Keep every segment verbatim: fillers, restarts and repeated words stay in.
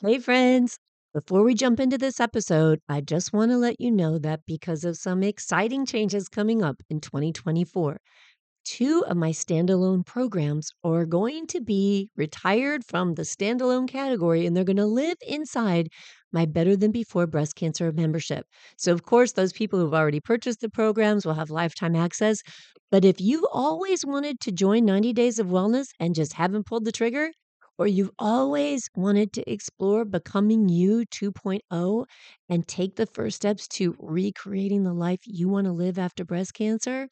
Hey, friends. Before we jump into this episode, I just want to let you know that because of some exciting changes coming up in twenty twenty-four, two of my standalone programs are going to be retired from the standalone category, and they're going to live inside my Better Than Before Breast Cancer membership. So, of course, those people who've already purchased the programs will have lifetime access. But if you've always wanted to join ninety Days of Wellness and just haven't pulled the trigger, or you've always wanted to explore Becoming You two point oh and take the first steps to recreating the life you want to live after breast cancer,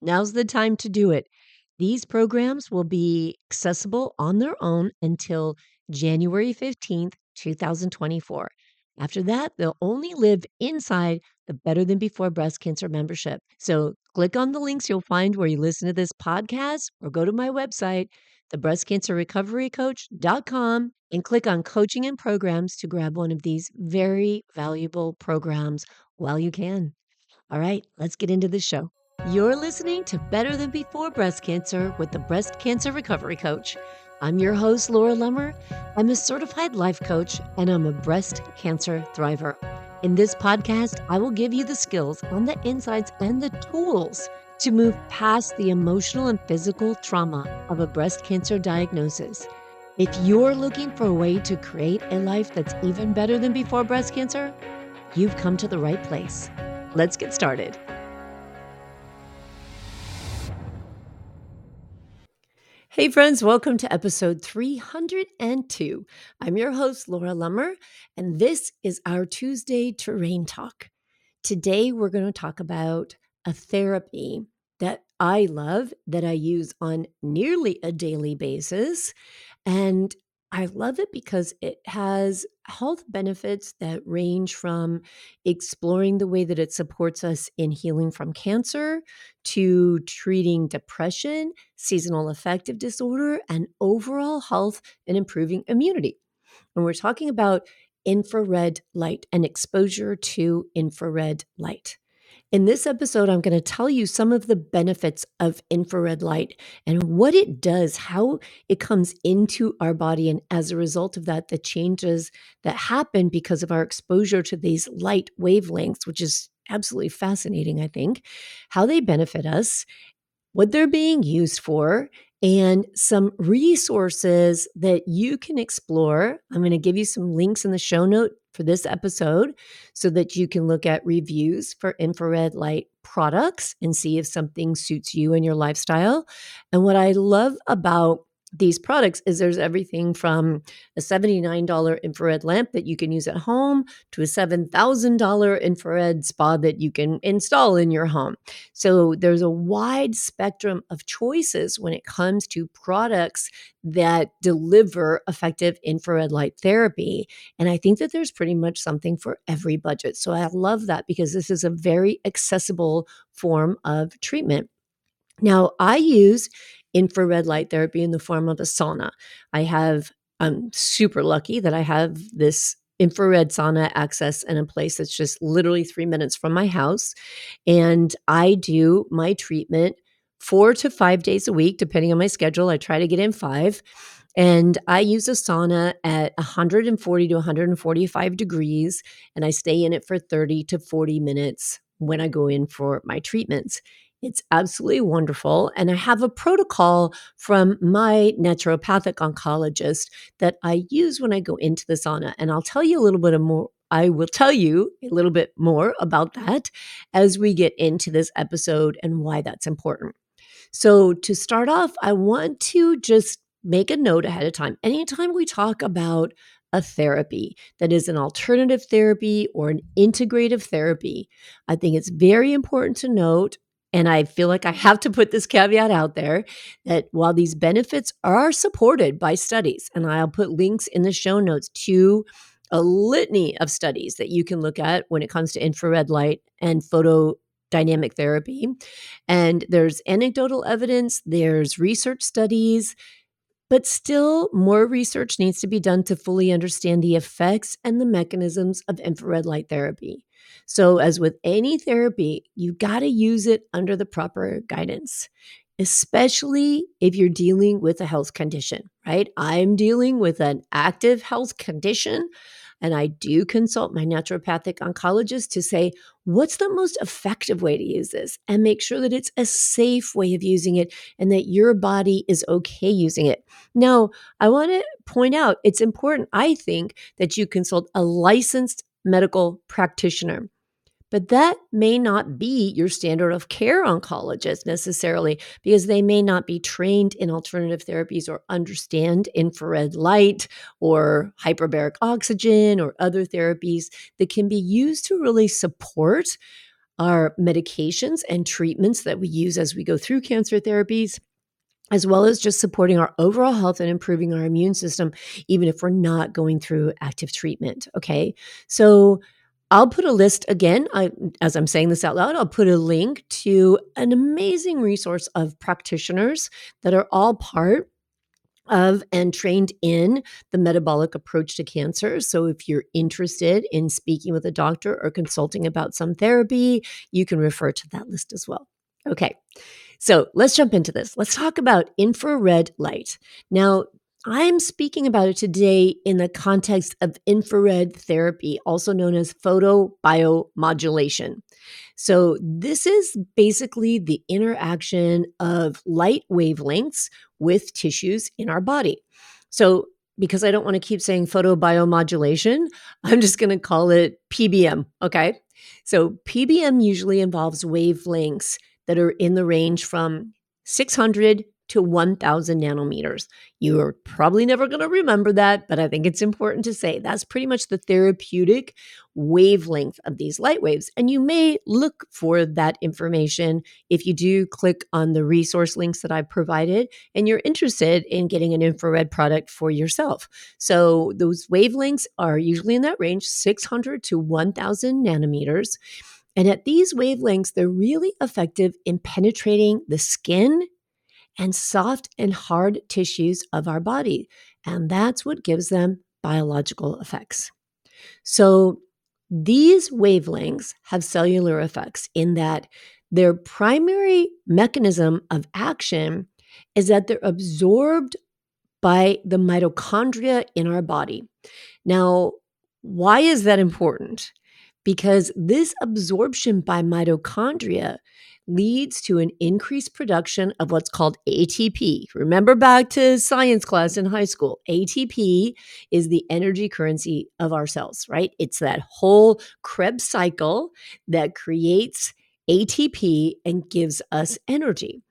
now's the time to do it. These programs will be accessible on their own until January fifteenth, two thousand twenty-four. After that, they'll only live inside the Better Than Before Breast Cancer membership. So click on the links you'll find where you listen to this podcast, or go to my website, the breast cancer recovery coach dot com, and click on Coaching and Programs to grab one of these very valuable programs while you can. All right, let's get into the show. You're listening to Better Than Before Breast Cancer with the Breast Cancer Recovery Coach. I'm your host, Laura Lummer. I'm a certified life coach, and I'm a breast cancer thriver. In this podcast, I will give you the skills and the insights and the tools to move past the emotional and physical trauma of a breast cancer diagnosis. If you're looking for a way to create a life that's even better than before breast cancer, you've come to the right place. Let's get started. Hey friends, welcome to episode three hundred two. I'm your host, Laura Lummer, and this is our Tuesday Terrain Talk. Today, we're going to talk about a therapy that I love, that I use on nearly a daily basis. And I love it because it has health benefits that range from exploring the way that it supports us in healing from cancer to treating depression, seasonal affective disorder, and overall health and improving immunity. And we're talking about infrared light and exposure to infrared light. In this episode, I'm going to tell you some of the benefits of infrared light and what it does, how it comes into our body, and as a result of that, the changes that happen because of our exposure to these light wavelengths, which is absolutely fascinating, I think, how they benefit us, what they're being used for, and some resources that you can explore. I'm going to give you some links in the show note for this episode so that you can look at reviews for infrared light products and see if something suits you and your lifestyle. And what I love about these products is there's everything from a seventy-nine dollars infrared lamp that you can use at home to a seven thousand dollars infrared spa that you can install in your home. So there's a wide spectrum of choices when it comes to products that deliver effective infrared light therapy. And I think that there's pretty much something for every budget. So I love that because this is a very accessible form of treatment. Now, I use infrared light therapy in the form of a sauna. I have, I'm super lucky that I have this infrared sauna access in a place that's just literally three minutes from my house. And I do my treatment four to five days a week, depending on my schedule. I try to get in five. And I use a sauna at one forty to one forty-five degrees, and I stay in it for thirty to forty minutes when I go in for my treatments. It's absolutely wonderful. And I have a protocol from my naturopathic oncologist that I use when I go into the sauna. And I'll tell you a little bit more. I will tell you a little bit more about that as we get into this episode and why that's important. So to start off, I want to just make a note ahead of time. Anytime we talk about a therapy that is an alternative therapy or an integrative therapy, I think it's very important to note, and I feel like I have to put this caveat out there, that while these benefits are supported by studies, and I'll put links in the show notes to a litany of studies that you can look at when it comes to infrared light and photodynamic therapy. And there's anecdotal evidence, there's research studies, but still more research needs to be done to fully understand the effects and the mechanisms of infrared light therapy. So as with any therapy, you got to use it under the proper guidance, especially if you're dealing with a health condition, right? I'm dealing with an active health condition, and I do consult my naturopathic oncologist to say, what's the most effective way to use this? And make sure that it's a safe way of using it and that your body is okay using it. Now, I want to point out, it's important, I think, that you consult a licensed medical practitioner. But that may not be your standard of care oncologist necessarily, because they may not be trained in alternative therapies or understand infrared light or hyperbaric oxygen or other therapies that can be used to really support our medications and treatments that we use as we go through cancer therapies, as well as just supporting our overall health and improving our immune system, even if we're not going through active treatment, okay? So I'll put a list again, I, as I'm saying this out loud, I'll put a link to an amazing resource of practitioners that are all part of and trained in the metabolic approach to cancer. So if you're interested in speaking with a doctor or consulting about some therapy, you can refer to that list as well. Okay, so let's jump into this. Let's talk about infrared light. Now, I'm speaking about it today in the context of infrared therapy, also known as photobiomodulation. So this is basically the interaction of light wavelengths with tissues in our body. So because I don't want to keep saying photobiomodulation, I'm just going to call it P B M, okay? So P B M usually involves wavelengths that are in the range from six hundred to one thousand nanometers. You are probably never going to remember that, but I think it's important to say that's pretty much the therapeutic wavelength of these light waves. And you may look for that information if you do click on the resource links that I've provided and you're interested in getting an infrared product for yourself. So those wavelengths are usually in that range, six hundred to one thousand nanometers. And at these wavelengths, they're really effective in penetrating the skin and soft and hard tissues of our body. And that's what gives them biological effects. So these wavelengths have cellular effects in that their primary mechanism of action is that they're absorbed by the mitochondria in our body. Now, why is that important? Because this absorption by mitochondria leads to an increased production of what's called A T P. Remember back to science class in high school, A T P is the energy currency of our cells, right? It's that whole Krebs cycle that creates A T P and gives us energy.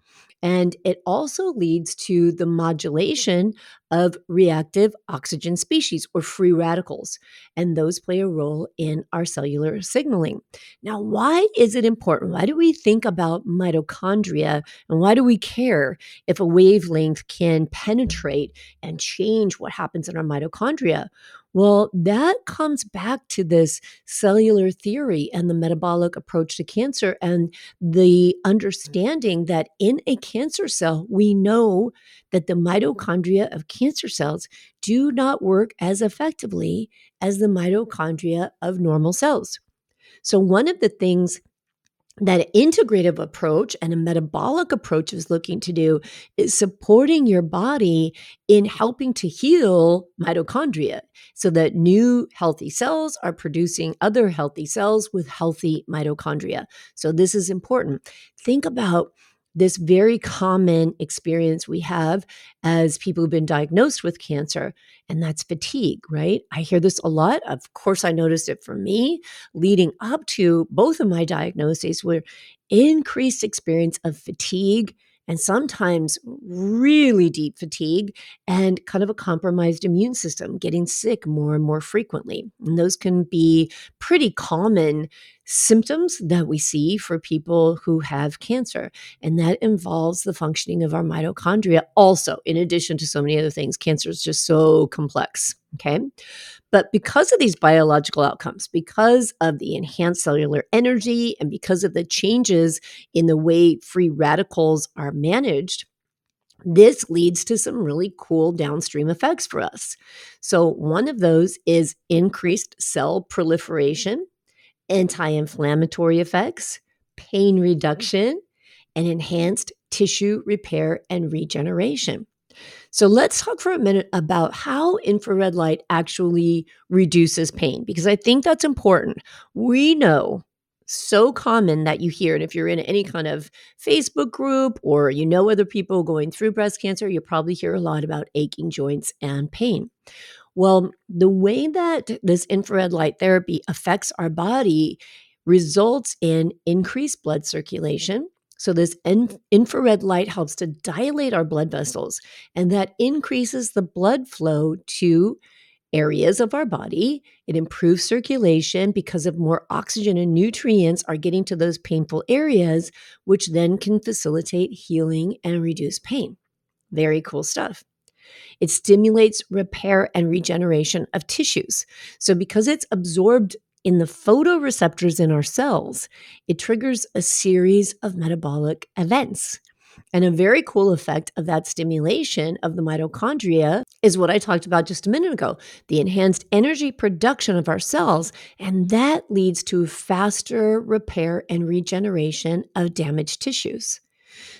And it also leads to the modulation of reactive oxygen species or free radicals. And those play a role in our cellular signaling. Now, why is it important? Why do we think about mitochondria? And why do we care if a wavelength can penetrate and change what happens in our mitochondria? Well, that comes back to this cellular theory and the metabolic approach to cancer and the understanding that in a cancer cell, we know that the mitochondria of cancer cells do not work as effectively as the mitochondria of normal cells. So one of the things that integrative approach and a metabolic approach is looking to do is supporting your body in helping to heal mitochondria so that new healthy cells are producing other healthy cells with healthy mitochondria. So this is important. Think about this very common experience we have as people who've been diagnosed with cancer, and that's fatigue, right? I hear this a lot. Of course, I noticed it for me leading up to both of my diagnoses were increased experience of fatigue and sometimes really deep fatigue and kind of a compromised immune system, getting sick more and more frequently. And those can be pretty common symptoms that we see for people who have cancer. And that involves the functioning of our mitochondria also, in addition to so many other things. Cancer is just so complex, okay? But because of these biological outcomes, because of the enhanced cellular energy, and because of the changes in the way free radicals are managed, this leads to some really cool downstream effects for us. So one of those is increased cell proliferation, anti-inflammatory effects, pain reduction, and enhanced tissue repair and regeneration. So let's talk for a minute about how infrared light actually reduces pain, because I think that's important. We know, so common that you hear, and if you're in any kind of Facebook group or you know other people going through breast cancer, you probably hear a lot about aching joints and pain. Well, the way that this infrared light therapy affects our body results in increased blood circulation. So this in- infrared light helps to dilate our blood vessels, and that increases the blood flow to areas of our body. It improves circulation because of more oxygen and nutrients are getting to those painful areas, which then can facilitate healing and reduce pain. Very cool stuff. It stimulates repair and regeneration of tissues. So because it's absorbed in the photoreceptors in our cells, it triggers a series of metabolic events. And a very cool effect of that stimulation of the mitochondria is what I talked about just a minute ago, the enhanced energy production of our cells, and that leads to faster repair and regeneration of damaged tissues.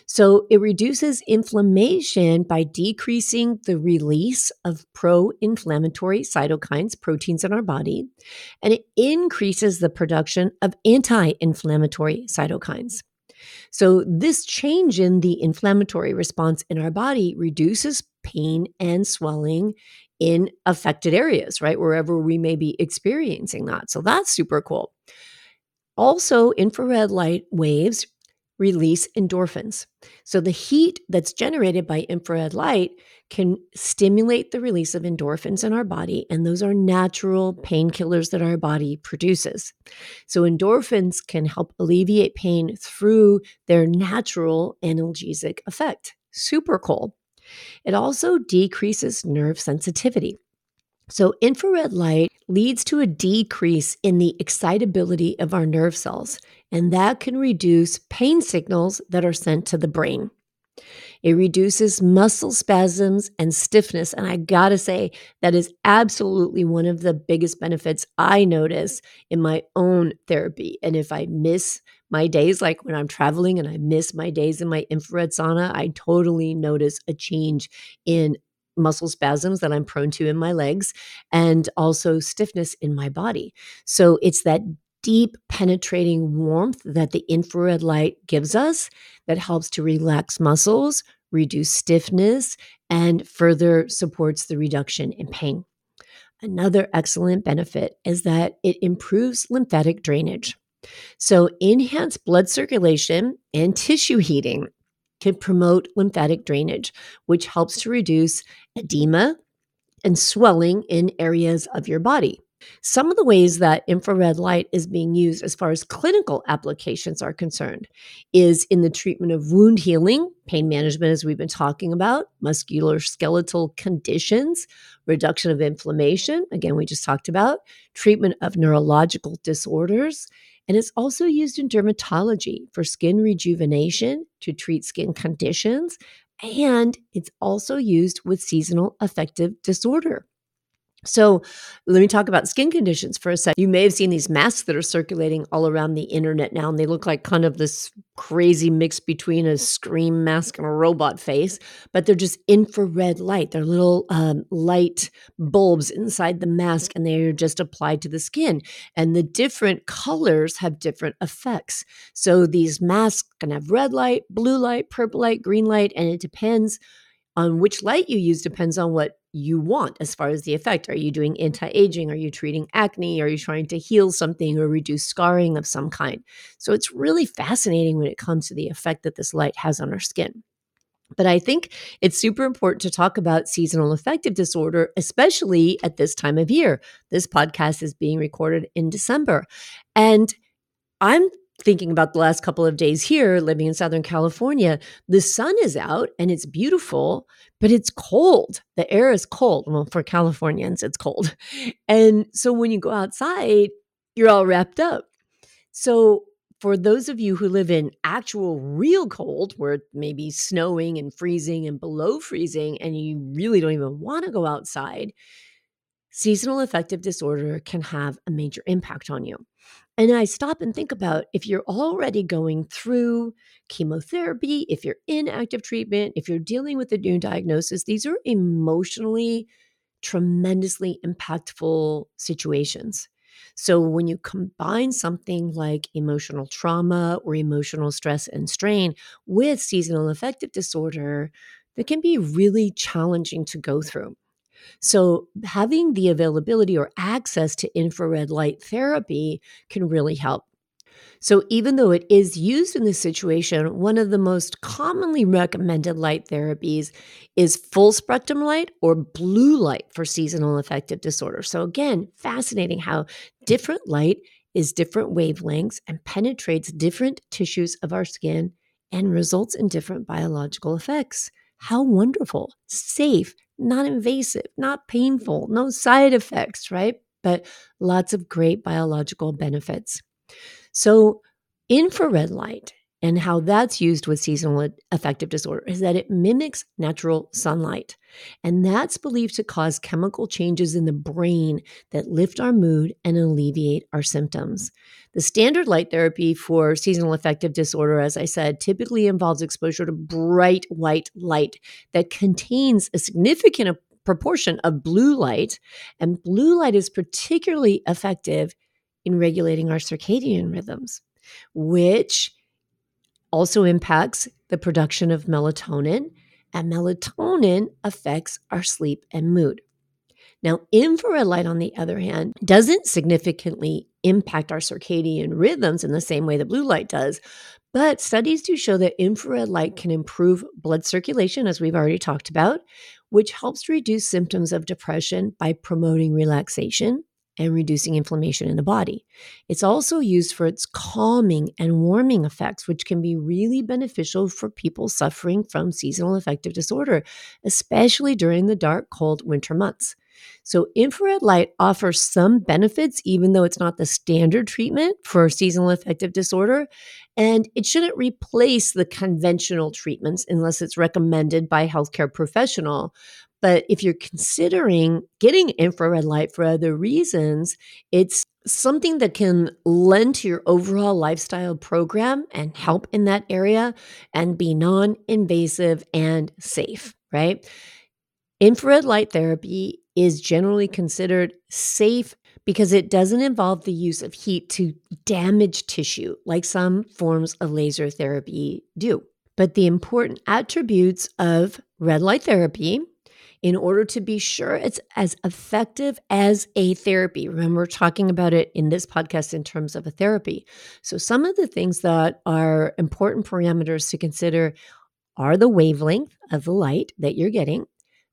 So it reduces inflammation by decreasing the release of pro-inflammatory cytokines, proteins in our body, and it increases the production of anti-inflammatory cytokines. So this change in the inflammatory response in our body reduces pain and swelling in affected areas, right? Wherever we may be experiencing that. So that's super cool. Also, infrared light waves release endorphins. So the heat that's generated by infrared light can stimulate the release of endorphins in our body, and those are natural painkillers that our body produces. So endorphins can help alleviate pain through their natural analgesic effect. Super cool. It also decreases nerve sensitivity. So infrared light leads to a decrease in the excitability of our nerve cells, and that can reduce pain signals that are sent to the brain. It reduces muscle spasms and stiffness, and I gotta say, that is absolutely one of the biggest benefits I notice in my own therapy. And if I miss my days, like when I'm traveling and I miss my days in my infrared sauna, I totally notice a change in muscle spasms that I'm prone to in my legs, and also stiffness in my body. So it's that deep penetrating warmth that the infrared light gives us that helps to relax muscles, reduce stiffness, and further supports the reduction in pain. Another excellent benefit is that it improves lymphatic drainage. So enhanced blood circulation and tissue heating can promote lymphatic drainage, which helps to reduce edema and swelling in areas of your body. Some of the ways that infrared light is being used as far as clinical applications are concerned is in the treatment of wound healing, pain management, as we've been talking about, musculoskeletal conditions, reduction of inflammation, again, we just talked about, treatment of neurological disorders, and it's also used in dermatology for skin rejuvenation to treat skin conditions, and it's also used with seasonal affective disorder. So let me talk about skin conditions for a sec. You may have seen these masks that are circulating all around the internet now, and they look like kind of this crazy mix between a scream mask and a robot face, but they're just infrared light. They're little um, light bulbs inside the mask, and they're just applied to the skin. And the different colors have different effects. So these masks can have red light, blue light, purple light, green light, and it depends on which light you use, depends on what you want as far as the effect. Are you doing anti-aging? Are you treating acne? Are you trying to heal something or reduce scarring of some kind? So it's really fascinating when it comes to the effect that this light has on our skin. But I think it's super important to talk about seasonal affective disorder, especially at this time of year. This podcast is being recorded in December. And I'm thinking about the last couple of days here, living in Southern California, the sun is out and it's beautiful, but it's cold. The air is cold. Well, for Californians, it's cold. And so when you go outside, you're all wrapped up. So for those of you who live in actual real cold, where it may be snowing and freezing and below freezing, and you really don't even want to go outside, seasonal affective disorder can have a major impact on you. And I stop and think about if you're already going through chemotherapy, if you're in active treatment, if you're dealing with a new diagnosis, these are emotionally tremendously impactful situations. So when you combine something like emotional trauma or emotional stress and strain with seasonal affective disorder, that can be really challenging to go through. So having the availability or access to infrared light therapy can really help. So even though it is used in this situation, one of the most commonly recommended light therapies is full spectrum light or blue light for seasonal affective disorder. So again, fascinating how different light is different wavelengths and penetrates different tissues of our skin and results in different biological effects. How wonderful, safe, not invasive, not painful, no side effects, right? But lots of great biological benefits. So infrared light and how that's used with seasonal affective disorder is that it mimics natural sunlight. And that's believed to cause chemical changes in the brain that lift our mood and alleviate our symptoms. The standard light therapy for seasonal affective disorder, as I said, typically involves exposure to bright white light that contains a significant proportion of blue light. And blue light is particularly effective in regulating our circadian rhythms, which also impacts the production of melatonin, and melatonin affects our sleep and mood. Now, infrared light, on the other hand, doesn't significantly impact our circadian rhythms in the same way that blue light does, but studies do show that infrared light can improve blood circulation, as we've already talked about, which helps reduce symptoms of depression by promoting relaxation and reducing inflammation in the body. It's also used for its calming and warming effects, which can be really beneficial for people suffering from seasonal affective disorder, especially during the dark, cold winter months. So infrared light offers some benefits, even though it's not the standard treatment for seasonal affective disorder, and it shouldn't replace the conventional treatments unless it's recommended by a healthcare professional. But if you're considering getting infrared light for other reasons, it's something that can lend to your overall lifestyle program and help in that area and be non-invasive and safe, right? Infrared light therapy is generally considered safe because it doesn't involve the use of heat to damage tissue like some forms of laser therapy do. But the important attributes of red light therapy, in order to be sure it's as effective as a therapy. Remember, we're talking about it in this podcast in terms of a therapy. So some of the things that are important parameters to consider are the wavelength of the light that you're getting,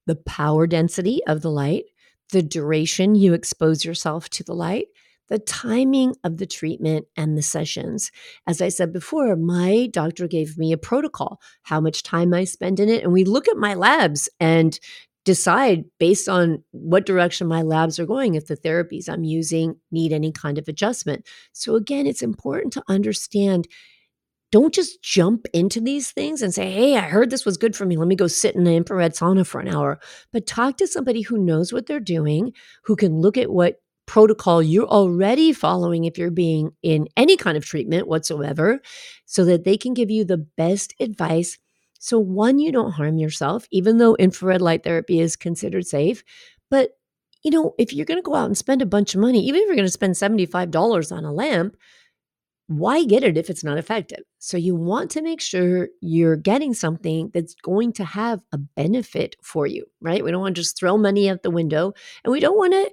the power density of the light, the duration you expose yourself to the light, the timing of the treatment and the sessions. As I said before, my doctor gave me a protocol, how much time I spend in it, and we look at my labs and decide based on what direction my labs are going if the therapies I'm using need any kind of adjustment. So again, it's important to understand, don't just jump into these things and say, hey, I heard this was good for me. Let me go sit in an infrared sauna for an hour. But talk to somebody who knows what they're doing, who can look at what protocol you're already following if you're being in any kind of treatment whatsoever, so that they can give you the best advice. So one, you don't harm yourself, even though infrared light therapy is considered safe. But, you know, if you're going to go out and spend a bunch of money, even if you're going to spend seventy-five dollars on a lamp, why get it if it's not effective? So you want to make sure you're getting something that's going to have a benefit for you, right? We don't want to just throw money out the window, and we don't want to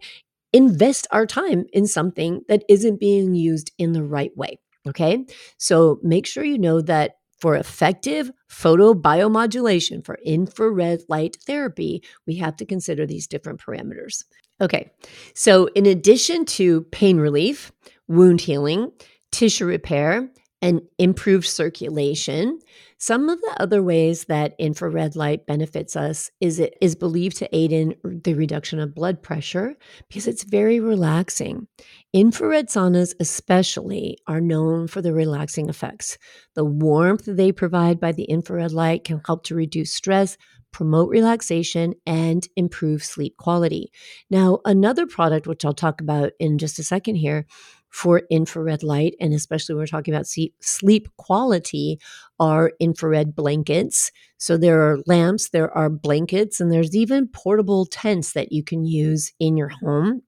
invest our time in something that isn't being used in the right way, okay? So make sure you know that for effective photobiomodulation for infrared light therapy, we have to consider these different parameters. Okay, so in addition to pain relief, wound healing, tissue repair, and improved circulation, some of the other ways that infrared light benefits us is it is believed to aid in the reduction of blood pressure because it's very relaxing. Infrared saunas especially are known for the relaxing effects. The warmth they provide by the infrared light can help to reduce stress, promote relaxation, and improve sleep quality. Now, another product, which I'll talk about in just a second here, for infrared light, and especially when we're talking about sleep quality, are infrared blankets. So there are lamps, there are blankets, and there's even portable tents that you can use in your home.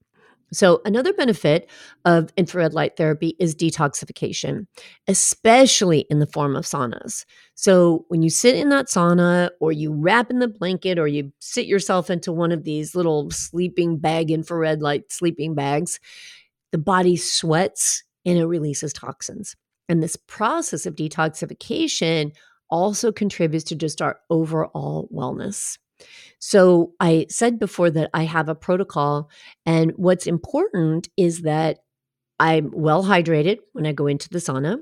So another benefit of infrared light therapy is detoxification, especially in the form of saunas. So when you sit in that sauna, or you wrap in the blanket, or you sit yourself into one of these little sleeping bag, infrared light sleeping bags, the body sweats and it releases toxins. And this process of detoxification also contributes to just our overall wellness. So I said before that I have a protocol, and what's important is that I'm well hydrated when I go into the sauna.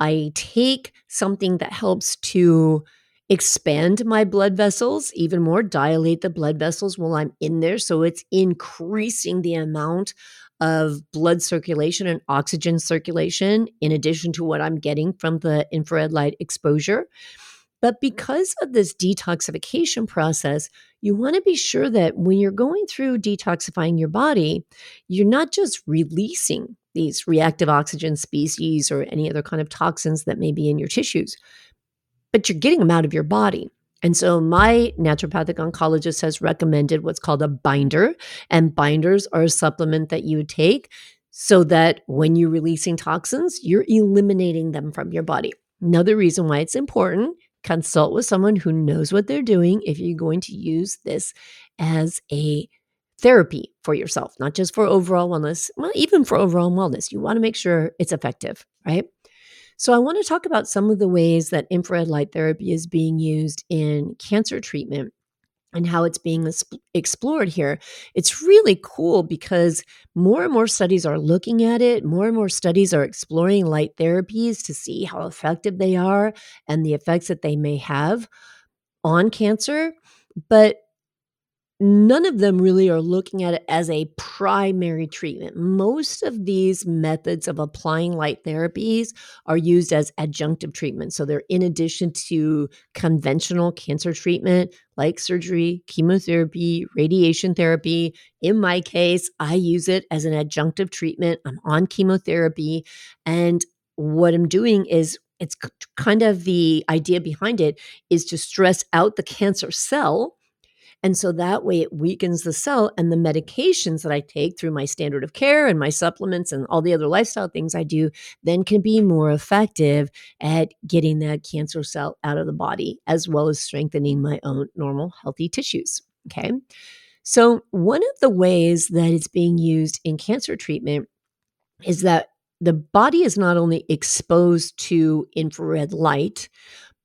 I take something that helps to expand my blood vessels even more, dilate the blood vessels while I'm in there. So it's increasing the amount of blood circulation and oxygen circulation in addition to what I'm getting from the infrared light exposure. But because of this detoxification process, you want to be sure that when you're going through detoxifying your body, you're not just releasing these reactive oxygen species or any other kind of toxins that may be in your tissues, but you're getting them out of your body. And so my naturopathic oncologist has recommended what's called a binder, and binders are a supplement that you take so that when you're releasing toxins, you're eliminating them from your body. Another reason why it's important: consult with someone who knows what they're doing if you're going to use this as a therapy for yourself, not just for overall wellness, well, even for overall wellness. You want to make sure it's effective, right? So I want to talk about some of the ways that infrared light therapy is being used in cancer treatment and how it's being explored here. It's really cool because more and more studies are looking at it. More and more studies are exploring light therapies to see how effective they are and the effects that they may have on cancer. But none of them really are looking at it as a primary treatment. Most of these methods of applying light therapies are used as adjunctive treatment. So they're in addition to conventional cancer treatment like surgery, chemotherapy, radiation therapy. In my case, I use it as an adjunctive treatment. I'm on chemotherapy, and what I'm doing is, it's kind of the idea behind it is to stress out the cancer cell. And so that way it weakens the cell, and the medications that I take through my standard of care and my supplements and all the other lifestyle things I do then can be more effective at getting that cancer cell out of the body, as well as strengthening my own normal healthy tissues. Okay. So one of the ways that it's being used in cancer treatment is that the body is not only exposed to infrared light,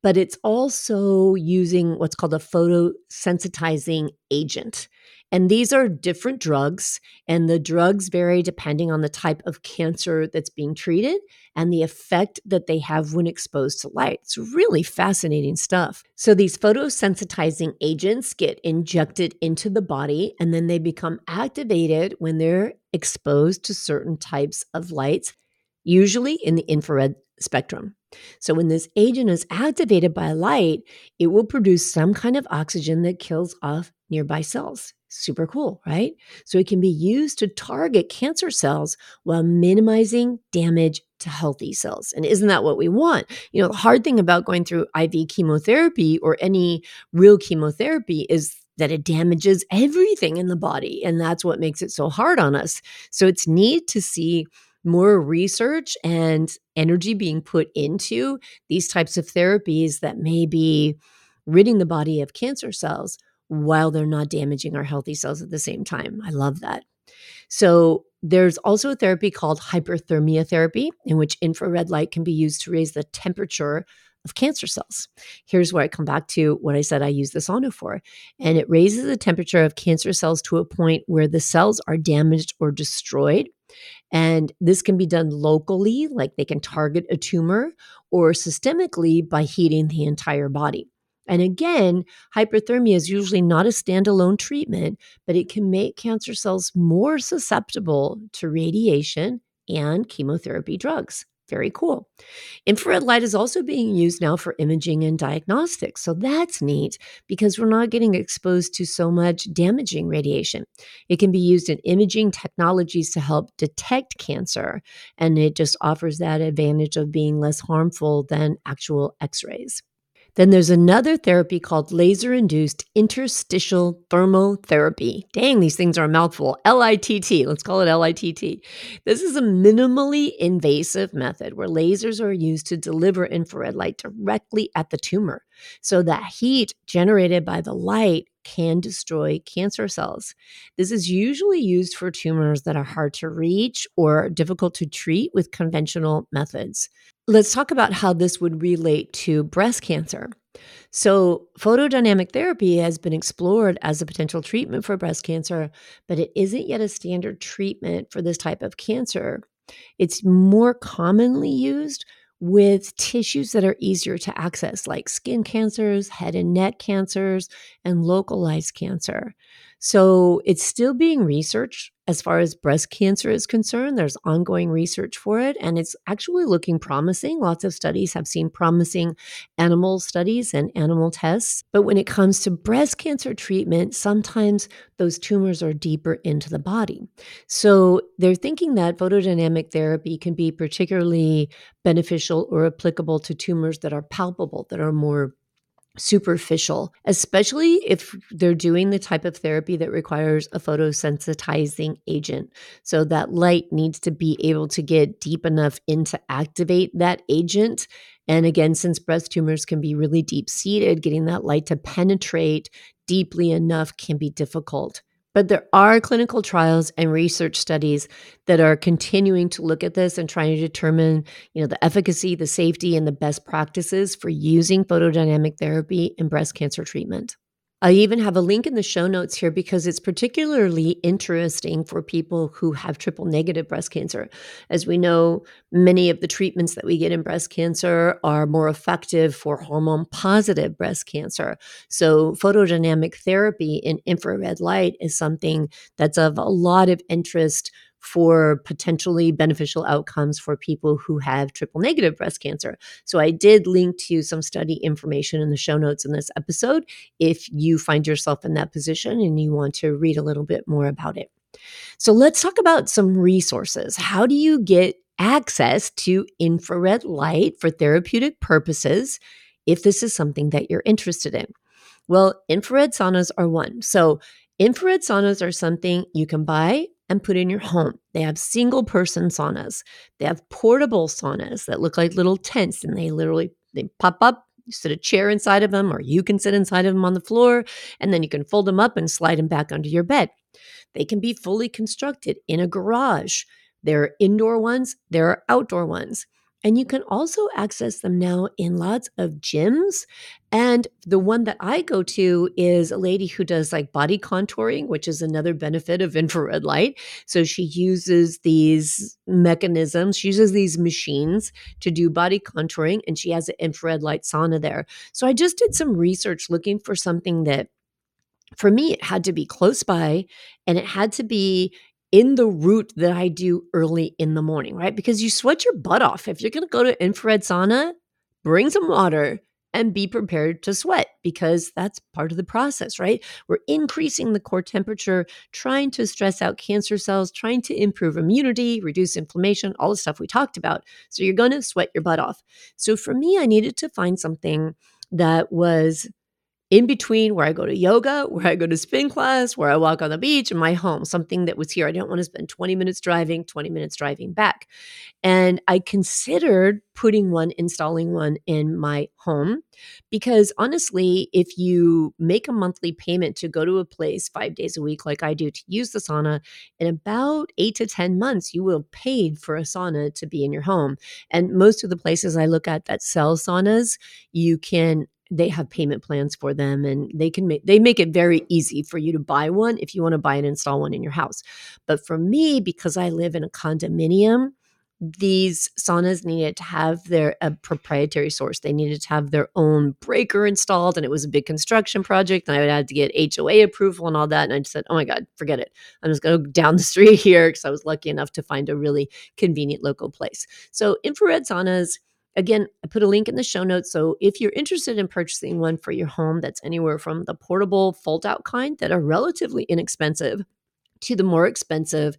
but it's also using what's called a photosensitizing agent. And these are different drugs, and the drugs vary depending on the type of cancer that's being treated and the effect that they have when exposed to light. It's really fascinating stuff. So these photosensitizing agents get injected into the body, and then they become activated when they're exposed to certain types of lights, usually in the infrared spectrum. So when this agent is activated by light, it will produce some kind of oxygen that kills off nearby cells. Super cool, right? So it can be used to target cancer cells while minimizing damage to healthy cells. And isn't that what we want? You know, the hard thing about going through I V chemotherapy or any real chemotherapy is that it damages everything in the body. And that's what makes it so hard on us. So it's neat to see more research and energy being put into these types of therapies that may be ridding the body of cancer cells while they're not damaging our healthy cells at the same time. I love that. So there's also a therapy called hyperthermia therapy, in which infrared light can be used to raise the temperature of cancer cells. Here's where I come back to what I said I use the sauna for. And it raises the temperature of cancer cells to a point where the cells are damaged or destroyed. And this can be done locally, like they can target a tumor, or systemically by heating the entire body. And again, hyperthermia is usually not a standalone treatment, but it can make cancer cells more susceptible to radiation and chemotherapy drugs. Very cool. Infrared light is also being used now for imaging and diagnostics. So that's neat because we're not getting exposed to so much damaging radiation. It can be used in imaging technologies to help detect cancer. And it just offers that advantage of being less harmful than actual X-rays. Then there's another therapy called laser-induced interstitial thermotherapy. Dang, these things are a mouthful. L I T T. Let's call it L I T T. This is a minimally invasive method where lasers are used to deliver infrared light directly at the tumor. So that heat generated by the light can destroy cancer cells. This is usually used for tumors that are hard to reach or difficult to treat with conventional methods. Let's talk about how this would relate to breast cancer. So photodynamic therapy has been explored as a potential treatment for breast cancer, but it isn't yet a standard treatment for this type of cancer. It's more commonly used with tissues that are easier to access, like skin cancers, head and neck cancers, and localized cancer. So it's still being researched. As far as breast cancer is concerned, there's ongoing research for it, and it's actually looking promising. Lots of studies have seen promising animal studies and animal tests. But when it comes to breast cancer treatment, sometimes those tumors are deeper into the body. So they're thinking that photodynamic therapy can be particularly beneficial or applicable to tumors that are palpable, that are more superficial, especially if they're doing the type of therapy that requires a photosensitizing agent. So that light needs to be able to get deep enough in to activate that agent. And again, since breast tumors can be really deep-seated, getting that light to penetrate deeply enough can be difficult. But there are clinical trials and research studies that are continuing to look at this and trying to determine, you know, the efficacy, the safety, and the best practices for using photodynamic therapy in breast cancer treatment. I even have a link in the show notes here because it's particularly interesting for people who have triple negative breast cancer. As we know, many of the treatments that we get in breast cancer are more effective for hormone positive breast cancer. So photodynamic therapy in infrared light is something that's of a lot of interest for potentially beneficial outcomes for people who have triple negative breast cancer. So I did link to some study information in the show notes in this episode if you find yourself in that position and you want to read a little bit more about it. So let's talk about some resources. How do you get access to infrared light for therapeutic purposes if this is something that you're interested in? Well, infrared saunas are one. So infrared saunas are something you can buy and put in your home. They have single person saunas. They have portable saunas that look like little tents, and they literally, they pop up, you sit a chair inside of them, or you can sit inside of them on the floor, and then you can fold them up and slide them back under your bed. They can be fully constructed in a garage. There are indoor ones, there are outdoor ones. And you can also access them now in lots of gyms. And the one that I go to is a lady who does like body contouring, which is another benefit of infrared light. So she uses these mechanisms, she uses these machines to do body contouring, and she has an infrared light sauna there. So I just did some research looking for something that, for me, it had to be close by, and it had to be in the route that I do early in the morning, right? Because you sweat your butt off. If you're going to go to infrared sauna, bring some water and be prepared to sweat because that's part of the process, right? We're increasing the core temperature, trying to stress out cancer cells, trying to improve immunity, reduce inflammation, all the stuff we talked about. So you're going to sweat your butt off. So for me, I needed to find something that was in between where I go to yoga, where I go to spin class, where I walk on the beach, and my home, something that was here. I didn't want to spend twenty minutes driving, twenty minutes driving back. And I considered putting one, installing one in my home, because honestly, if you make a monthly payment to go to a place five days a week like I do to use the sauna, in about eight to ten months, you will have paid for a sauna to be in your home. And most of the places I look at that sell saunas, you can they have payment plans for them, and they can make, they make it very easy for you to buy one if you want to buy and install one in your house. But for me, because I live in a condominium, these saunas needed to have their a proprietary source. They needed to have their own breaker installed, and it was a big construction project, and I would have to get H O A approval and all that. And I just said, oh my God, forget it. I'm just going to go down the street here, because I was lucky enough to find a really convenient local place. So infrared saunas, again, I put a link in the show notes. So if you're interested in purchasing one for your home, that's anywhere from the portable fold-out kind that are relatively inexpensive to the more expensive,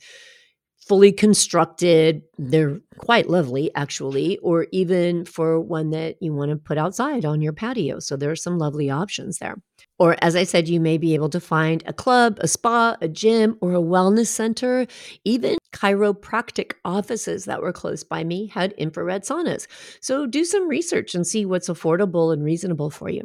fully constructed, they're quite lovely actually, or even for one that you want to put outside on your patio. So there are some lovely options there. Or as I said, you may be able to find a club, a spa, a gym, or a wellness center. Even chiropractic offices that were close by me had infrared saunas. So do some research and see what's affordable and reasonable for you.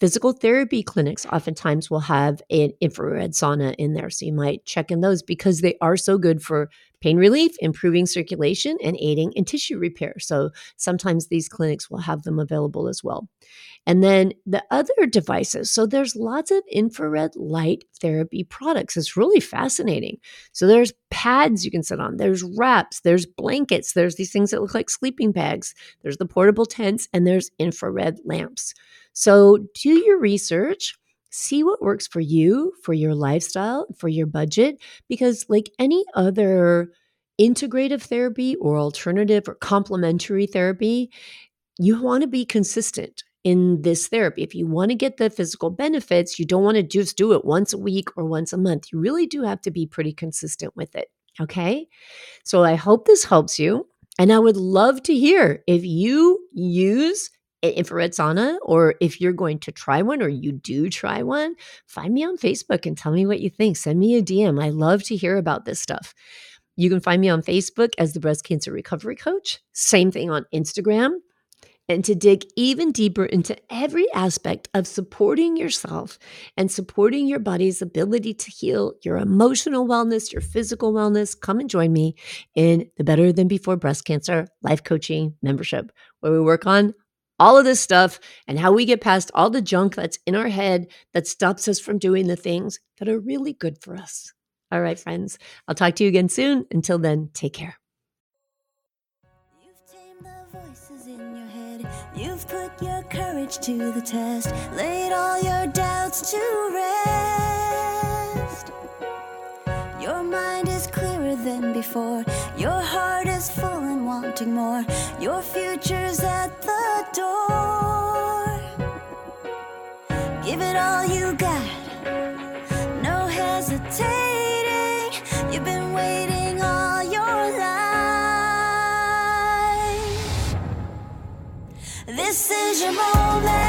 Physical therapy clinics oftentimes will have an infrared sauna in there. So you might check in those, because they are so good for pain relief, improving circulation, and aiding in tissue repair. So sometimes these clinics will have them available as well. And then the other devices. So there's lots of infrared light therapy products. It's really fascinating. So there's pads you can sit on. There's wraps. There's blankets. There's these things that look like sleeping bags. There's the portable tents, and there's infrared lamps. So do your research. See what works for you, for your lifestyle, for your budget, because like any other integrative therapy or alternative or complementary therapy, you want to be consistent in this therapy. If you want to get the physical benefits, you don't want to just do it once a week or once a month. You really do have to be pretty consistent with it, okay? So I hope this helps you, and I would love to hear if you use infrared sauna, or if you're going to try one, or you do try one, find me on Facebook and tell me what you think. Send me a D M. I love to hear about this stuff. You can find me on Facebook as the Breast Cancer Recovery Coach. Same thing on Instagram. And to dig even deeper into every aspect of supporting yourself and supporting your body's ability to heal, your emotional wellness, your physical wellness, come and join me in the Better Than Before Breast Cancer Life Coaching Membership, where we work on all of this stuff and how we get past all the junk that's in our head that stops us from doing the things that are really good for us. All right, friends, I'll talk to you again soon. Until then, take care. You've tamed the voices in your head. You've put your courage to the test. Laid all your doubts to rest. Your mind is clearer than before. Your heart is full and wanting more. Your future's at the door. Give it all you got. No hesitating. You've been waiting all your life. This is your moment.